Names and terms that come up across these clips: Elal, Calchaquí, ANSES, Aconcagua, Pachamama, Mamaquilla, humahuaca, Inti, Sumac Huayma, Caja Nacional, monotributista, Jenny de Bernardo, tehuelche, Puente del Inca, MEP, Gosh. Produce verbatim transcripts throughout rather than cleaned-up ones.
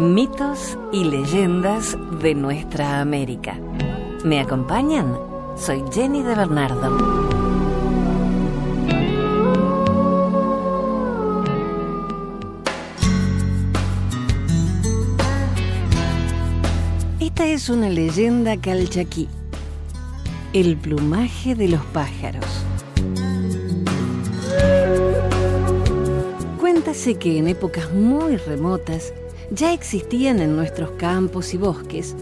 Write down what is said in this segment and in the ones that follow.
Mitos y leyendas de nuestra América. ¿Me acompañan? Soy Jenny de Bernardo. Esta es una leyenda calchaquí. El plumaje de los pájaros. Cuéntase que en épocas muy remotas ya existían en nuestros campos y bosques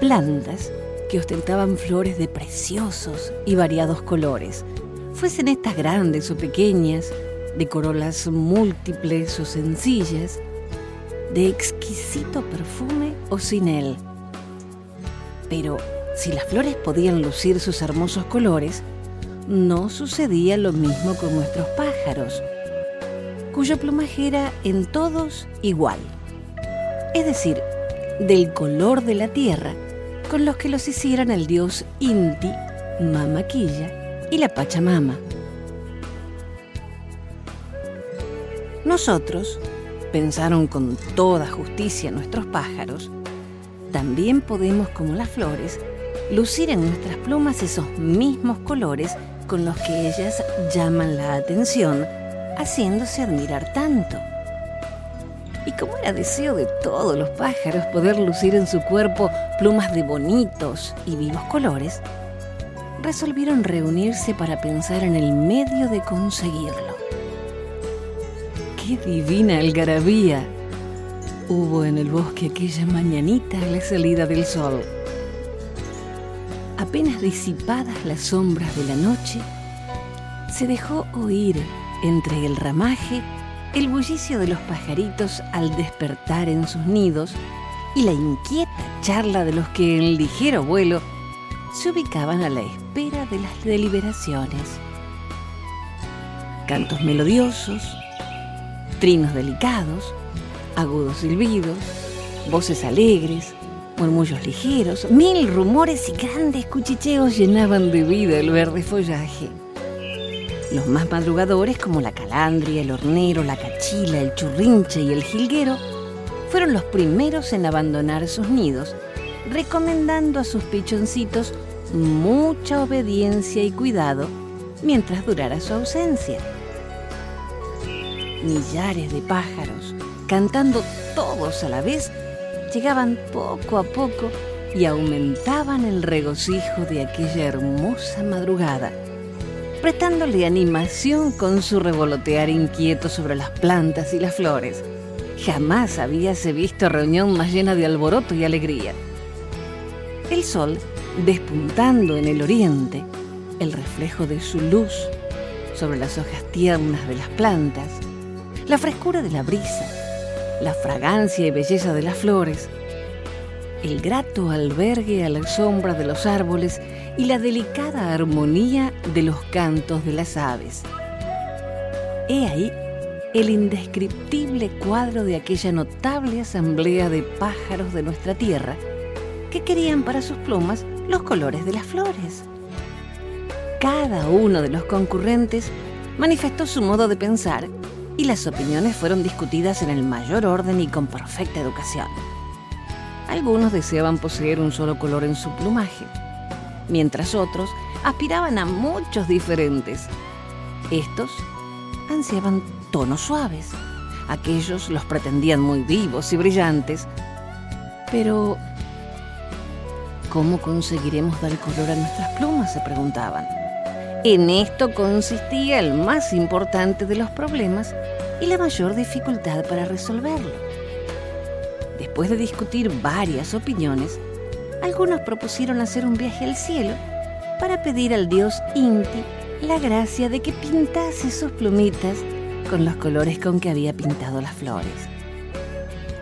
plantas que ostentaban flores de preciosos y variados colores, fuesen estas grandes o pequeñas, de corolas múltiples o sencillas, de exquisito perfume o sin él. Pero si las flores podían lucir sus hermosos colores, no sucedía lo mismo con nuestros pájaros, cuyo plumaje era en todos igual. Es decir, del color de la tierra, con los que los hicieran el dios Inti, Mamaquilla y la Pachamama. Nosotros, pensaron con toda justicia nuestros pájaros, también podemos, como las flores, lucir en nuestras plumas esos mismos colores con los que ellas llaman la atención, haciéndose admirar tanto. Y como era deseo de todos los pájaros poder lucir en su cuerpo plumas de bonitos y vivos colores, resolvieron reunirse para pensar en el medio de conseguirlo. ¡Qué divina algarabía hubo en el bosque aquella mañanita a la salida del sol! Apenas disipadas las sombras de la noche, se dejó oír entre el ramaje el bullicio de los pajaritos al despertar en sus nidos y la inquieta charla de los que en ligero vuelo se ubicaban a la espera de las deliberaciones. Cantos melodiosos, trinos delicados, agudos silbidos, voces alegres, murmullos ligeros, mil rumores y grandes cuchicheos llenaban de vida el verde follaje. Los más madrugadores, como la calandria, el hornero, la cachila, el churrinche y el jilguero, fueron los primeros en abandonar sus nidos, recomendando a sus pichoncitos mucha obediencia y cuidado mientras durara su ausencia. Millares de pájaros, cantando todos a la vez, llegaban poco a poco y aumentaban el regocijo de aquella hermosa madrugada, prestándole animación con su revolotear inquieto sobre las plantas y las flores. Jamás habíase visto reunión más llena de alboroto y alegría. El sol, despuntando en el oriente, el reflejo de su luz sobre las hojas tiernas de las plantas, la frescura de la brisa, la fragancia y belleza de las flores, el grato albergue a la sombra de los árboles y la delicada armonía de los cantos de las aves. He ahí el indescriptible cuadro de aquella notable asamblea de pájaros de nuestra tierra que querían para sus plumas los colores de las flores. Cada uno de los concurrentes manifestó su modo de pensar y las opiniones fueron discutidas en el mayor orden y con perfecta educación. Algunos deseaban poseer un solo color en su plumaje, mientras otros aspiraban a muchos diferentes. Estos ansiaban tonos suaves, aquellos los pretendían muy vivos y brillantes. Pero, ¿cómo conseguiremos dar color a nuestras plumas?, se preguntaban. En esto consistía el más importante de los problemas y la mayor dificultad para resolverlo. Después de discutir varias opiniones, algunos propusieron hacer un viaje al cielo para pedir al dios Inti la gracia de que pintase sus plumitas con los colores con que había pintado las flores.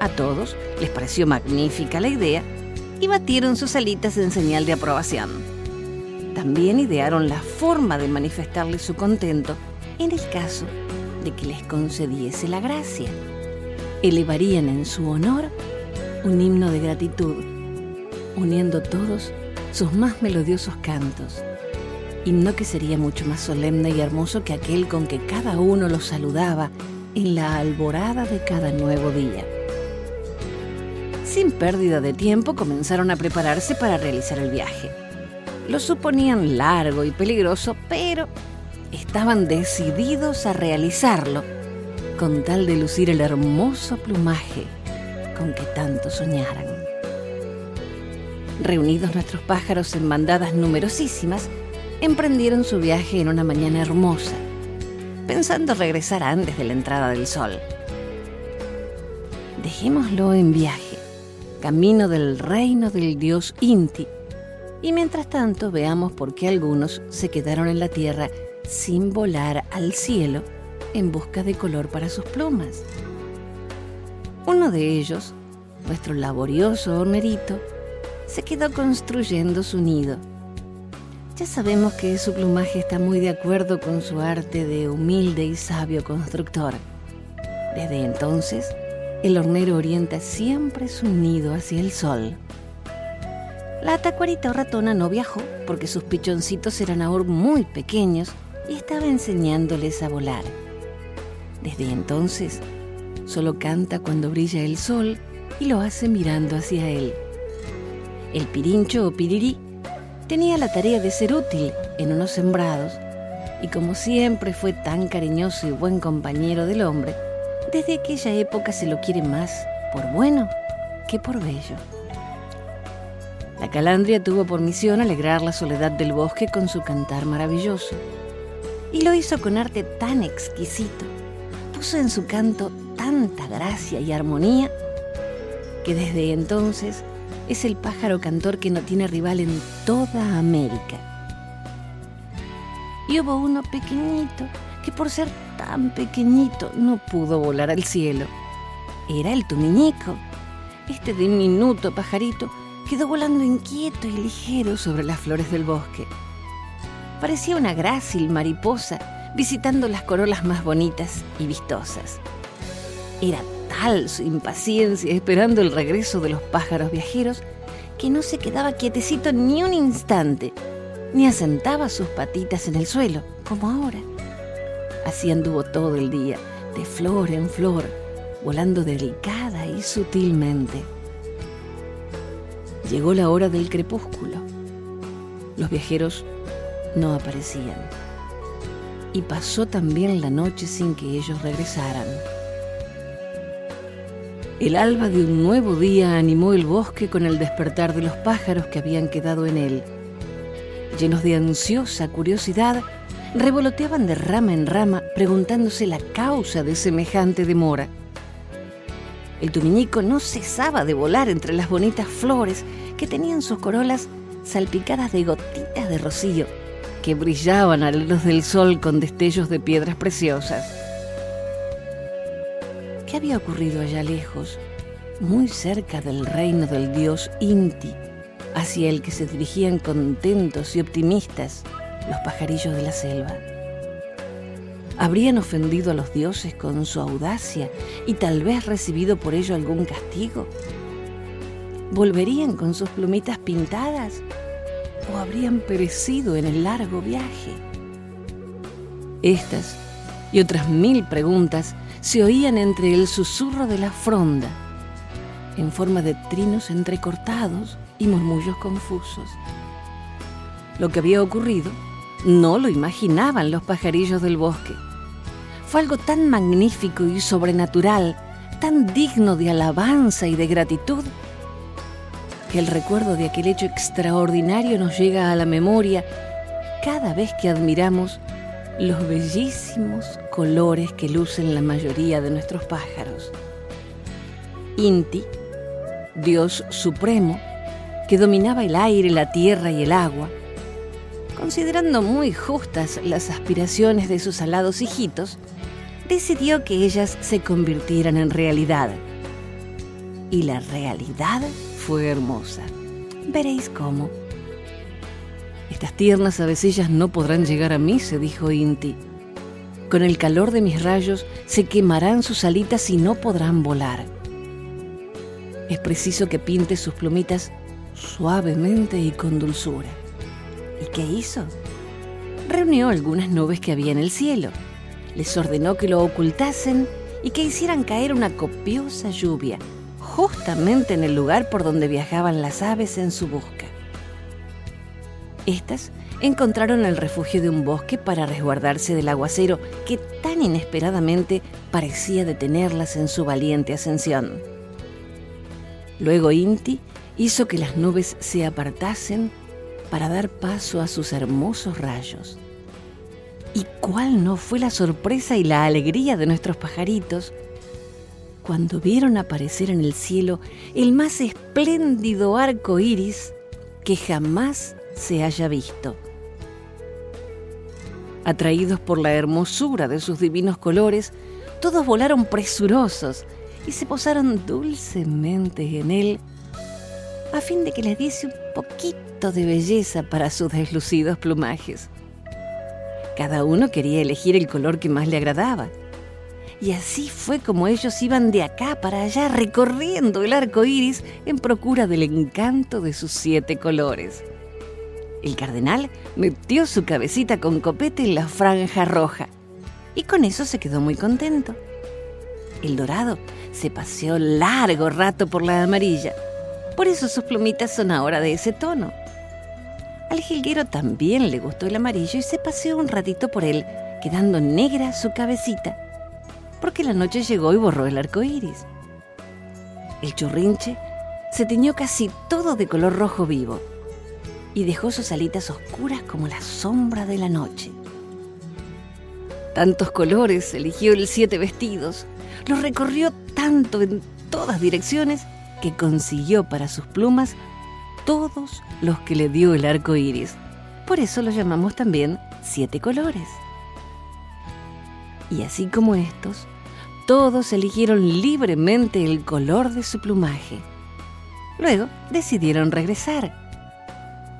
A todos les pareció magnífica la idea y batieron sus alitas en señal de aprobación. También idearon la forma de manifestarle su contento en el caso de que les concediese la gracia. Elevarían en su honor un himno de gratitud, uniendo todos sus más melodiosos cantos, himno que sería mucho más solemne y hermoso que aquel con que cada uno los saludaba en la alborada de cada nuevo día. Sin pérdida de tiempo, comenzaron a prepararse para realizar el viaje. Lo suponían largo y peligroso, pero estaban decididos a realizarlo, con tal de lucir el hermoso plumaje con que tanto soñaran. Reunidos nuestros pájaros en bandadas numerosísimas, emprendieron su viaje en una mañana hermosa, pensando regresar antes de la entrada del sol. Dejémoslo en viaje, camino del reino del dios Inti, y mientras tanto veamos por qué algunos se quedaron en la tierra sin volar al cielo en busca de color para sus plumas. Uno de ellos, nuestro laborioso hornerito, se quedó construyendo su nido. Ya sabemos que su plumaje está muy de acuerdo con su arte de humilde y sabio constructor. Desde entonces, el hornero orienta siempre su nido hacia el sol. La tacuarita o ratona no viajó porque sus pichoncitos eran aún muy pequeños y estaba enseñándoles a volar. Desde entonces, solo canta cuando brilla el sol y lo hace mirando hacia él. El pirincho o pirirí tenía la tarea de ser útil en unos sembrados y, como siempre, fue tan cariñoso y buen compañero del hombre. Desde aquella época se lo quiere más por bueno que por bello. La calandria tuvo por misión alegrar la soledad del bosque con su cantar maravilloso. Y lo hizo con arte tan exquisito, puso en su canto tanta gracia y armonía, que desde entonces es el pájaro cantor que no tiene rival en toda América. Y hubo uno pequeñito que, por ser tan pequeñito, no pudo volar al cielo. Era el tuminico. Este diminuto pajarito quedó volando inquieto y ligero sobre las flores del bosque. Parecía una grácil mariposa visitando las corolas más bonitas y vistosas. Era tal su impaciencia esperando el regreso de los pájaros viajeros que no se quedaba quietecito ni un instante, ni asentaba sus patitas en el suelo, como ahora. Así anduvo todo el día, de flor en flor, volando delicada y sutilmente. Llegó la hora del crepúsculo. Los viajeros no aparecían. Y pasó también la noche sin que ellos regresaran. El alba de un nuevo día animó el bosque con el despertar de los pájaros que habían quedado en él. Llenos de ansiosa curiosidad, revoloteaban de rama en rama preguntándose la causa de semejante demora. El tuminico no cesaba de volar entre las bonitas flores que tenían sus corolas salpicadas de gotitas de rocío que brillaban a la luz del sol con destellos de piedras preciosas. ¿Qué había ocurrido allá lejos, muy cerca del reino del dios Inti, hacia el que se dirigían contentos y optimistas los pajarillos de la selva? ¿Habrían ofendido a los dioses con su audacia y tal vez recibido por ello algún castigo? ¿Volverían con sus plumitas pintadas o habrían perecido en el largo viaje? Estas y otras mil preguntas se oían entre el susurro de la fronda, en forma de trinos entrecortados y murmullos confusos. Lo que había ocurrido no lo imaginaban los pajarillos del bosque. Fue algo tan magnífico y sobrenatural, tan digno de alabanza y de gratitud, que el recuerdo de aquel hecho extraordinario nos llega a la memoria cada vez que admiramos los bellísimos colores que lucen la mayoría de nuestros pájaros. Inti, dios supremo, que dominaba el aire, la tierra y el agua, considerando muy justas las aspiraciones de sus alados hijitos, decidió que ellas se convirtieran en realidad. Y la realidad fue hermosa. Veréis cómo. Estas tiernas avecillas no podrán llegar a mí, se dijo Inti. Con el calor de mis rayos se quemarán sus alitas y no podrán volar. Es preciso que pinte sus plumitas suavemente y con dulzura. ¿Y qué hizo? Reunió algunas nubes que había en el cielo, les ordenó que lo ocultasen y que hicieran caer una copiosa lluvia, justamente en el lugar por donde viajaban las aves en su busca. Estas encontraron el refugio de un bosque para resguardarse del aguacero que tan inesperadamente parecía detenerlas en su valiente ascensión. Luego Inti hizo que las nubes se apartasen para dar paso a sus hermosos rayos. ¿Y cuál no fue la sorpresa y la alegría de nuestros pajaritos cuando vieron aparecer en el cielo el más espléndido arco iris que jamás se haya visto? Atraídos por la hermosura de sus divinos colores, todos volaron presurosos y se posaron dulcemente en él a fin de que les diese un poquito de belleza para sus deslucidos plumajes. Cada uno quería elegir el color que más le agradaba. Y así fue como ellos iban de acá para allá recorriendo el arco iris en procura del encanto de sus siete colores. El cardenal metió su cabecita con copete en la franja roja y con eso se quedó muy contento. El dorado se paseó largo rato por la amarilla, por eso sus plumitas son ahora de ese tono. Al jilguero también le gustó el amarillo y se paseó un ratito por él, quedando negra su cabecita, porque la noche llegó y borró el arco iris. El chorrinche se teñió casi todo de color rojo vivo y dejó sus alitas oscuras como la sombra de la noche. Tantos colores eligió el siete vestidos, los recorrió tanto en todas direcciones que consiguió para sus plumas todos los que le dio el arco iris. Por eso los llamamos también siete colores. Y así como estos, todos eligieron libremente el color de su plumaje. Luego decidieron regresar.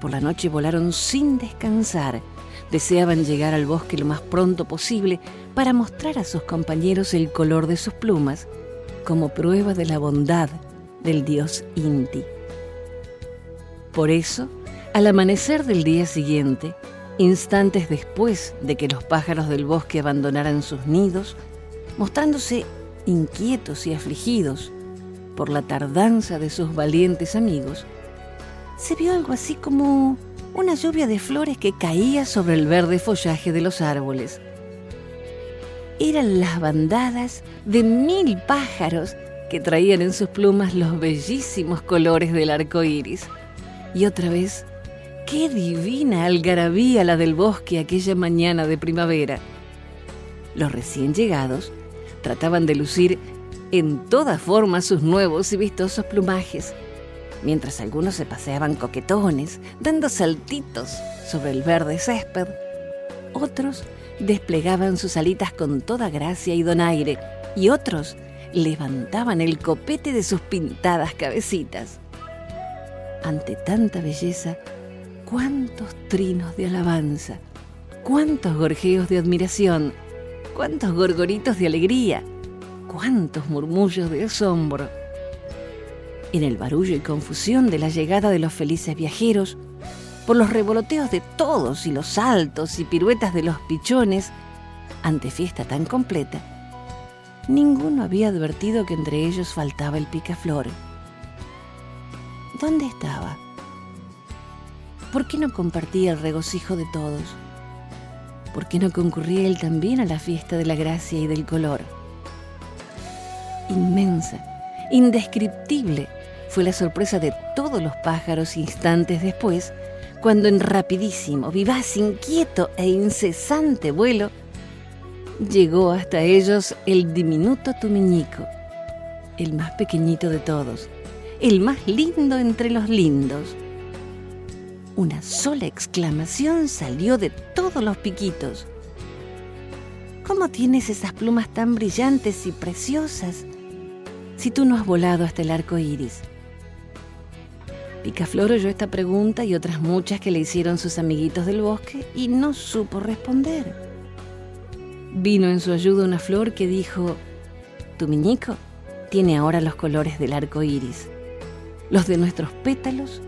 Por la noche volaron sin descansar. Deseaban llegar al bosque lo más pronto posible para mostrar a sus compañeros el color de sus plumas, como prueba de la bondad del dios Inti. Por eso, al amanecer del día siguiente, instantes después de que los pájaros del bosque abandonaran sus nidos, mostrándose inquietos y afligidos por la tardanza de sus valientes amigos, se vio algo así como una lluvia de flores que caía sobre el verde follaje de los árboles. Eran las bandadas de mil pájaros que traían en sus plumas los bellísimos colores del arco iris. Y otra vez, qué divina algarabía la del bosque aquella mañana de primavera. Los recién llegados trataban de lucir en toda forma sus nuevos y vistosos plumajes, mientras algunos se paseaban coquetones, dando saltitos sobre el verde césped. Otros desplegaban sus alitas con toda gracia y donaire, y otros levantaban el copete de sus pintadas cabecitas. Ante tanta belleza, cuántos trinos de alabanza, cuántos gorjeos de admiración, cuántos gorgoritos de alegría, cuántos murmullos de asombro. En el barullo y confusión de la llegada de los felices viajeros, por los revoloteos de todos y los saltos y piruetas de los pichones, ante fiesta tan completa, ninguno había advertido que entre ellos faltaba el picaflor. ¿Dónde estaba? ¿Por qué no compartía el regocijo de todos? ¿Por qué no concurría él también a la fiesta de la gracia y del color? Inmensa, indescriptible fue la sorpresa de todos los pájaros instantes después, cuando en rapidísimo, vivaz, inquieto e incesante vuelo, llegó hasta ellos el diminuto tumiñico, el más pequeñito de todos, el más lindo entre los lindos. Una sola exclamación salió de todos los piquitos. ¿Cómo tienes esas plumas tan brillantes y preciosas si tú no has volado hasta el arco iris? Picaflor oyó esta pregunta y otras muchas que le hicieron sus amiguitos del bosque y no supo responder. Vino en su ayuda una flor que dijo: Tumiñico tiene ahora los colores del arco iris, los de nuestros pétalos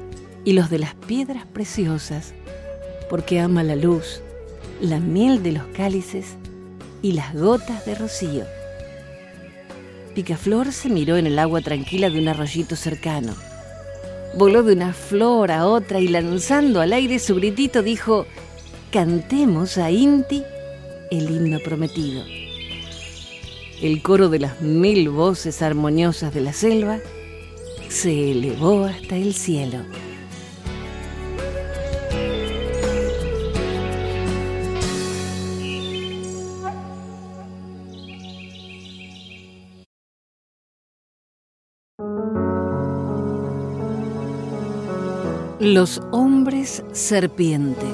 y los de las piedras preciosas, porque ama la luz, la miel de los cálices y las gotas de rocío. Picaflor se miró en el agua tranquila de un arroyito cercano. Voló de una flor a otra y lanzando al aire su gritito dijo: «Cantemos a Inti el himno prometido». El coro de las mil voces armoniosas de la selva se elevó hasta el cielo. Los hombres serpiente.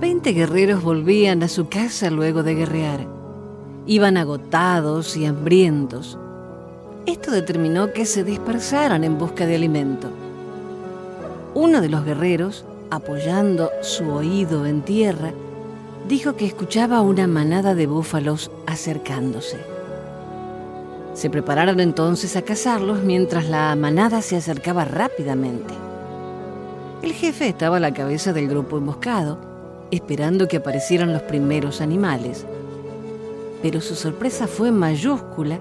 Veinte guerreros volvían a su casa luego de guerrear. Iban agotados y hambrientos. Esto determinó que se dispersaran en busca de alimento. Uno de los guerreros, apoyando su oído en tierra, dijo que escuchaba una manada de búfalos acercándose. Se prepararon entonces a cazarlos mientras la manada se acercaba rápidamente. El jefe estaba a la cabeza del grupo emboscado, esperando que aparecieran los primeros animales. Pero su sorpresa fue mayúscula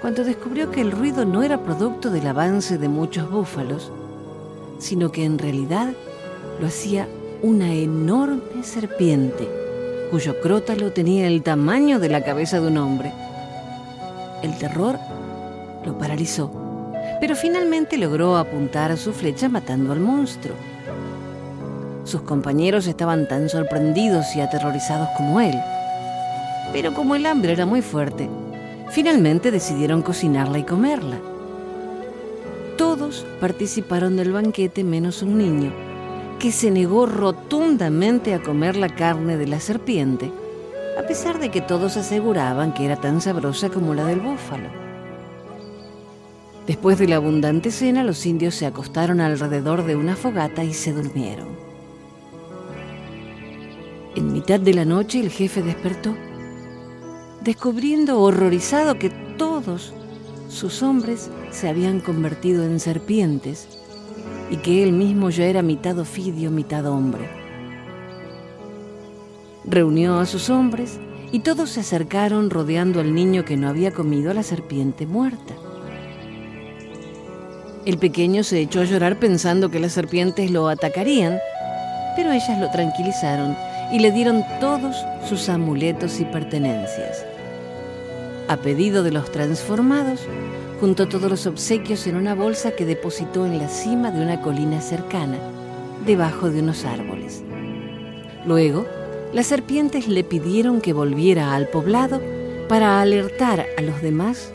cuando descubrió que el ruido no era producto del avance de muchos búfalos, sino que en realidad lo hacía una enorme serpiente, cuyo crótalo tenía el tamaño de la cabeza de un hombre. El terror lo paralizó, pero finalmente logró apuntar a su flecha matando al monstruo. Sus compañeros estaban tan sorprendidos y aterrorizados como él, pero como el hambre era muy fuerte, finalmente decidieron cocinarla y comerla. Todos participaron del banquete menos un niño, que se negó rotundamente a comer la carne de la serpiente, a pesar de que todos aseguraban que era tan sabrosa como la del búfalo. Después de la abundante cena, los indios se acostaron alrededor de una fogata y se durmieron. En mitad de la noche, el jefe despertó, descubriendo horrorizado que todos sus hombres se habían convertido en serpientes y que él mismo ya era mitad ofidio, mitad hombre. Reunió a sus hombres y todos se acercaron rodeando al niño que no había comido a la serpiente muerta. El pequeño se echó a llorar pensando que las serpientes lo atacarían, pero ellas lo tranquilizaron y le dieron todos sus amuletos y pertenencias. A pedido de los transformados, juntó todos los obsequios en una bolsa que depositó en la cima de una colina cercana, debajo de unos árboles. Luego, las serpientes le pidieron que volviera al poblado para alertar a los demás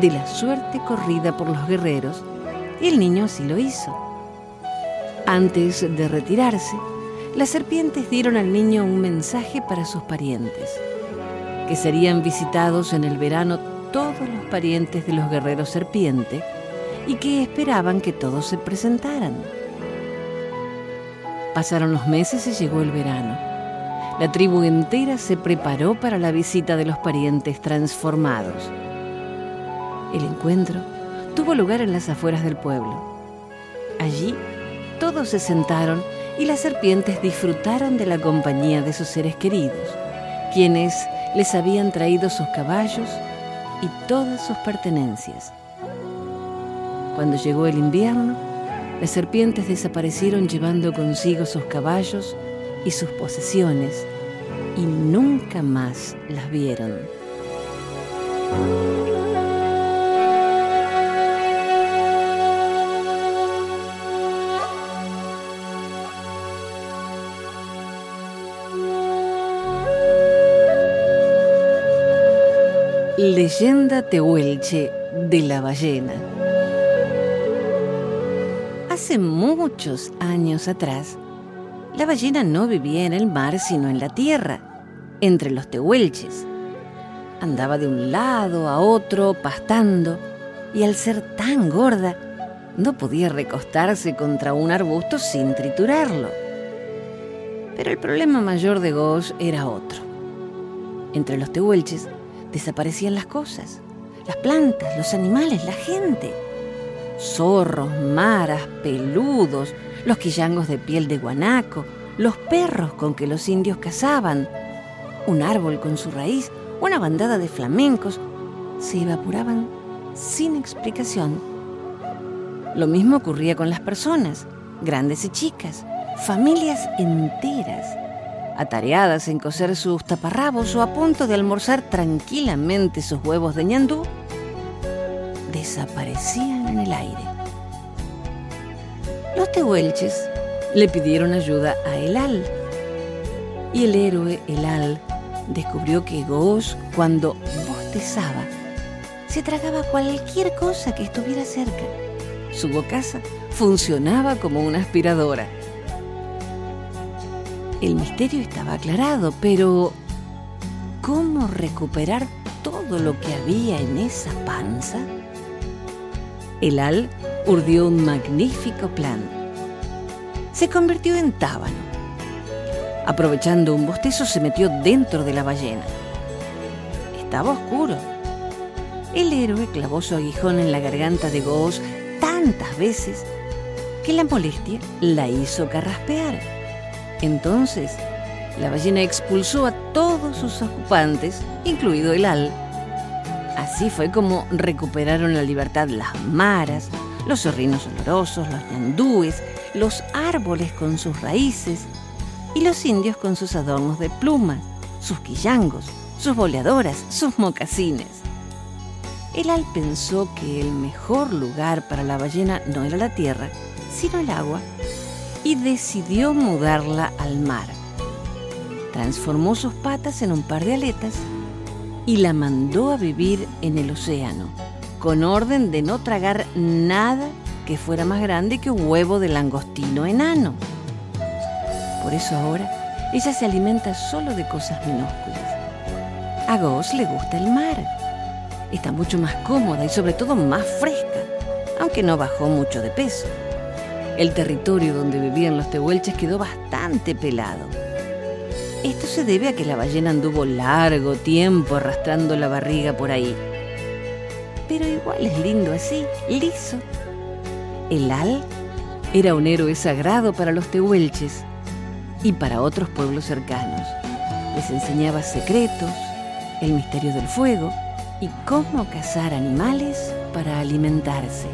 de la suerte corrida por los guerreros, y el niño así lo hizo. Antes de retirarse, las serpientes dieron al niño un mensaje para sus parientes, que serían visitados en el verano todos los parientes de los guerreros serpiente y que esperaban que todos se presentaran. Pasaron los meses y llegó el verano. La tribu entera se preparó para la visita de los parientes transformados. El encuentro tuvo lugar en las afueras del pueblo. Allí, todos se sentaron y las serpientes disfrutaron de la compañía de sus seres queridos, quienes les habían traído sus caballos y todas sus pertenencias. Cuando llegó el invierno, las serpientes desaparecieron llevando consigo sus caballos y sus posesiones, y nunca más las vieron. Leyenda tehuelche de la ballena. Hace muchos años atrás, la ballena no vivía en el mar, sino en la tierra, entre los tehuelches. Andaba de un lado a otro, pastando, y al ser tan gorda, no podía recostarse contra un arbusto sin triturarlo. Pero el problema mayor de Gosh era otro. Entre los tehuelches desaparecían las cosas, las plantas, los animales, la gente. Zorros, maras, peludos, los quillangos de piel de guanaco, los perros con que los indios cazaban, un árbol con su raíz, una bandada de flamencos se evaporaban sin explicación. Lo mismo ocurría con las personas, grandes y chicas, familias enteras, atareadas en coser sus taparrabos o a punto de almorzar tranquilamente sus huevos de ñandú, desaparecían en el aire. Los tehuelches le pidieron ayuda a Elal, y el héroe Elal descubrió que Gosh, cuando bostezaba, se tragaba cualquier cosa que estuviera cerca. Su bocaza funcionaba como una aspiradora. El misterio estaba aclarado, pero ¿cómo recuperar todo lo que había en esa panza? Elal urdió un magnífico plan. Se convirtió en tábano. Aprovechando un bostezo, se metió dentro de la ballena. Estaba oscuro. El héroe clavó su aguijón en la garganta de Gosh tantas veces que la molestia la hizo carraspear. Entonces, la ballena expulsó a todos sus ocupantes, incluido Elal. Así fue como recuperaron la libertad las maras, los zorrinos olorosos, los ñandúes, los árboles con sus raíces, y los indios con sus adornos de plumas, sus quillangos, sus boleadoras, sus mocasines. Elal pensó que el mejor lugar para la ballena no era la tierra, sino el agua, y decidió mudarla al mar. Transformó sus patas en un par de aletas y la mandó a vivir en el océano, con orden de no tragar nada que fuera más grande que un huevo de langostino enano. Por eso ahora ella se alimenta solo de cosas minúsculas. A Gosh le gusta el mar. Está mucho más cómoda y sobre todo más fresca, aunque no bajó mucho de peso. El territorio donde vivían los tehuelches quedó bastante pelado. Esto se debe a que la ballena anduvo largo tiempo arrastrando la barriga por ahí. Pero igual es lindo así, liso. Elal era un héroe sagrado para los tehuelches y para otros pueblos cercanos. Les enseñaba secretos, el misterio del fuego y cómo cazar animales para alimentarse.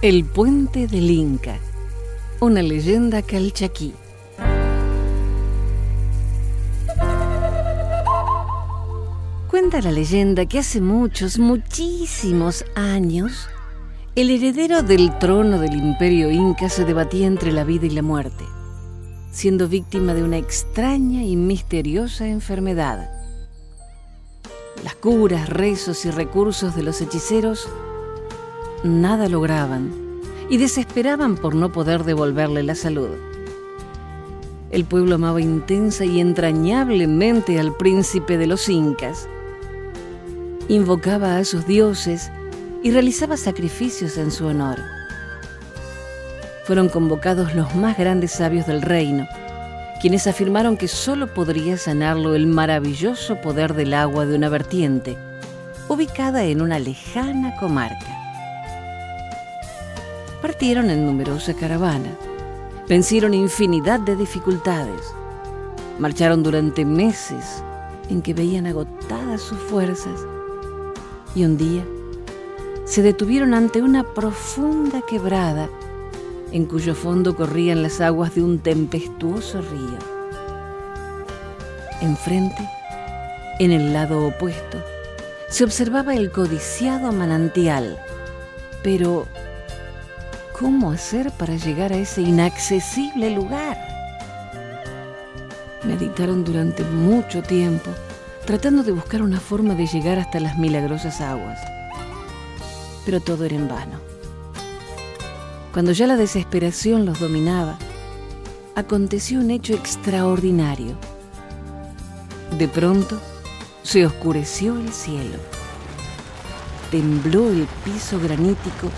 El Puente del Inca, una leyenda calchaquí. Cuenta la leyenda que hace muchos, muchísimos años, el heredero del trono del Imperio Inca se debatía entre la vida y la muerte, siendo víctima de una extraña y misteriosa enfermedad. Las curas, rezos y recursos de los hechiceros nada lograban y desesperaban por no poder devolverle la salud. El pueblo amaba intensa y entrañablemente al príncipe de los incas. Invocaba a sus dioses y realizaba sacrificios en su honor. Fueron convocados los más grandes sabios del reino, quienes afirmaron que solo podría sanarlo el maravilloso poder del agua de una vertiente, ubicada en una lejana comarca. Partieron en numerosa caravana. Vencieron infinidad de dificultades. Marcharon durante meses en que veían agotadas sus fuerzas. Y un día se detuvieron ante una profunda quebrada en cuyo fondo corrían las aguas de un tempestuoso río. Enfrente, en el lado opuesto, se observaba el codiciado manantial, pero ¿cómo hacer para llegar a ese inaccesible lugar? Meditaron durante mucho tiempo, tratando de buscar una forma de llegar hasta las milagrosas aguas. Pero todo era en vano. Cuando ya la desesperación los dominaba, aconteció un hecho extraordinario. De pronto, se oscureció el cielo. Tembló el piso granítico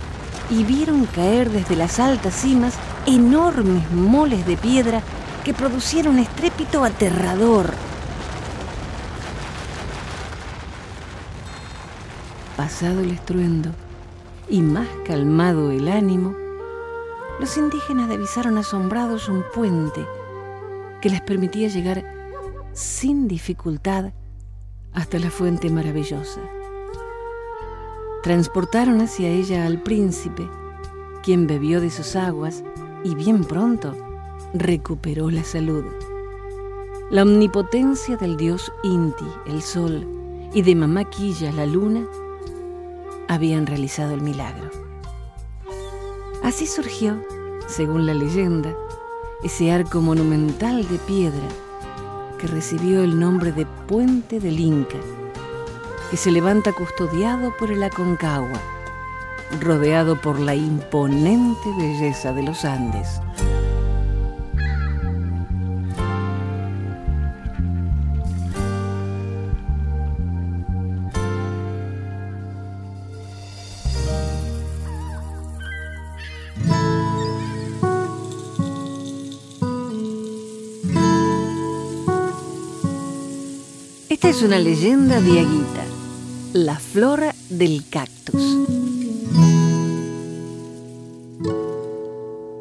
y vieron caer desde las altas cimas enormes moles de piedra que producían un estrépito aterrador. Pasado el estruendo y más calmado el ánimo, los indígenas divisaron asombrados un puente que les permitía llegar sin dificultad hasta la fuente maravillosa. Transportaron hacia ella al príncipe, quien bebió de sus aguas y bien pronto recuperó la salud. La omnipotencia del dios Inti, el sol, y de Mamaquilla, la luna, habían realizado el milagro. Así surgió, según la leyenda, ese arco monumental de piedra que recibió el nombre de Puente del Inca, que se levanta custodiado por el Aconcagua, rodeado por la imponente belleza de los Andes. Esta es una leyenda de Aguita, la flora del cactus.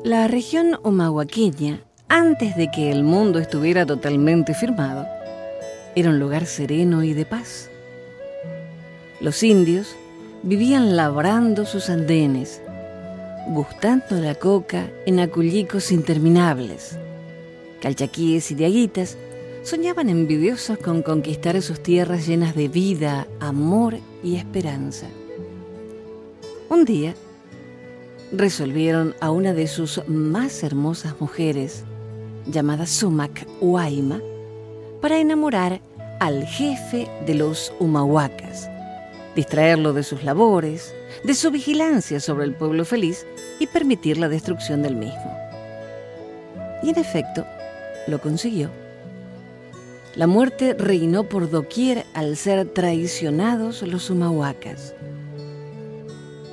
La región omahuaqueña, antes de que el mundo estuviera totalmente firmado, era un lugar sereno y de paz. Los indios vivían labrando sus andenes, gustando la coca en acullicos interminables. Calchaquíes y de Aguitas soñaban envidiosos con conquistar sus tierras llenas de vida, amor y esperanza. Un día, resolvieron a una de sus más hermosas mujeres, llamada Sumac Huayma, para enamorar al jefe de los humahuacas, distraerlo de sus labores, de su vigilancia sobre el pueblo feliz y permitir la destrucción del mismo. Y en efecto, lo consiguió. La muerte reinó por doquier al ser traicionados los humahuacas.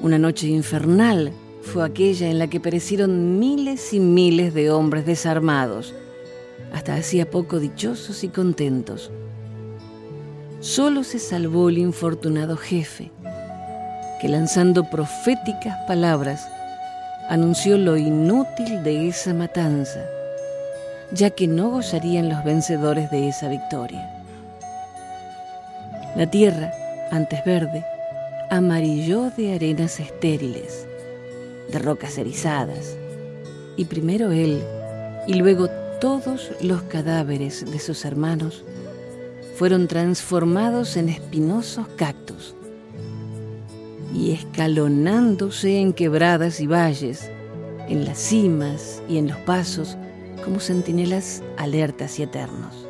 Una noche infernal fue aquella en la que perecieron miles y miles de hombres desarmados, hasta hacía poco dichosos y contentos. Solo se salvó el infortunado jefe, que lanzando proféticas palabras anunció lo inútil de esa matanza, ya que no gozarían los vencedores de esa victoria. La tierra, antes verde, amarilló de arenas estériles, de rocas erizadas, y primero él, y luego todos los cadáveres de sus hermanos, fueron transformados en espinosos cactus, y escalonándose en quebradas y valles, en las cimas y en los pasos, como centinelas alertas y eternos.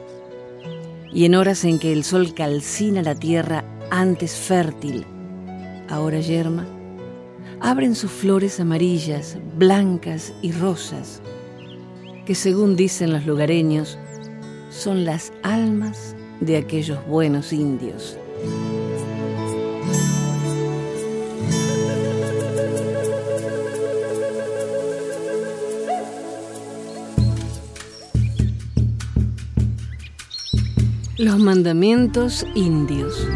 Y en horas en que el sol calcina la tierra antes fértil, ahora yerma, abren sus flores amarillas, blancas y rosas, que según dicen los lugareños, son las almas de aquellos buenos indios. Los mandamientos indios.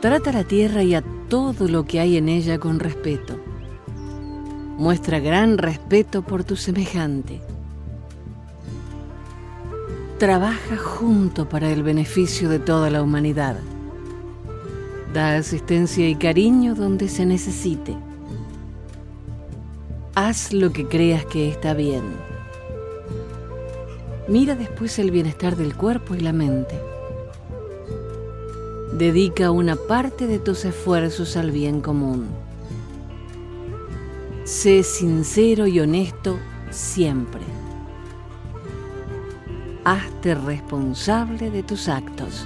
Trata a la tierra y a todo lo que hay en ella con respeto. Muestra gran respeto por tu semejante. Trabaja junto para el beneficio de toda la humanidad. Da asistencia y cariño donde se necesite. Haz lo que creas que está bien. Mira después el bienestar del cuerpo y la mente. Dedica una parte de tus esfuerzos al bien común. Sé sincero y honesto siempre. Hazte responsable de tus actos.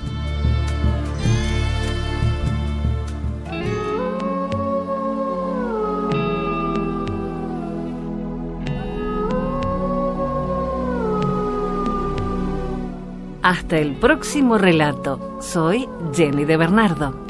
Hasta el próximo relato. Soy Jenny de Bernardo.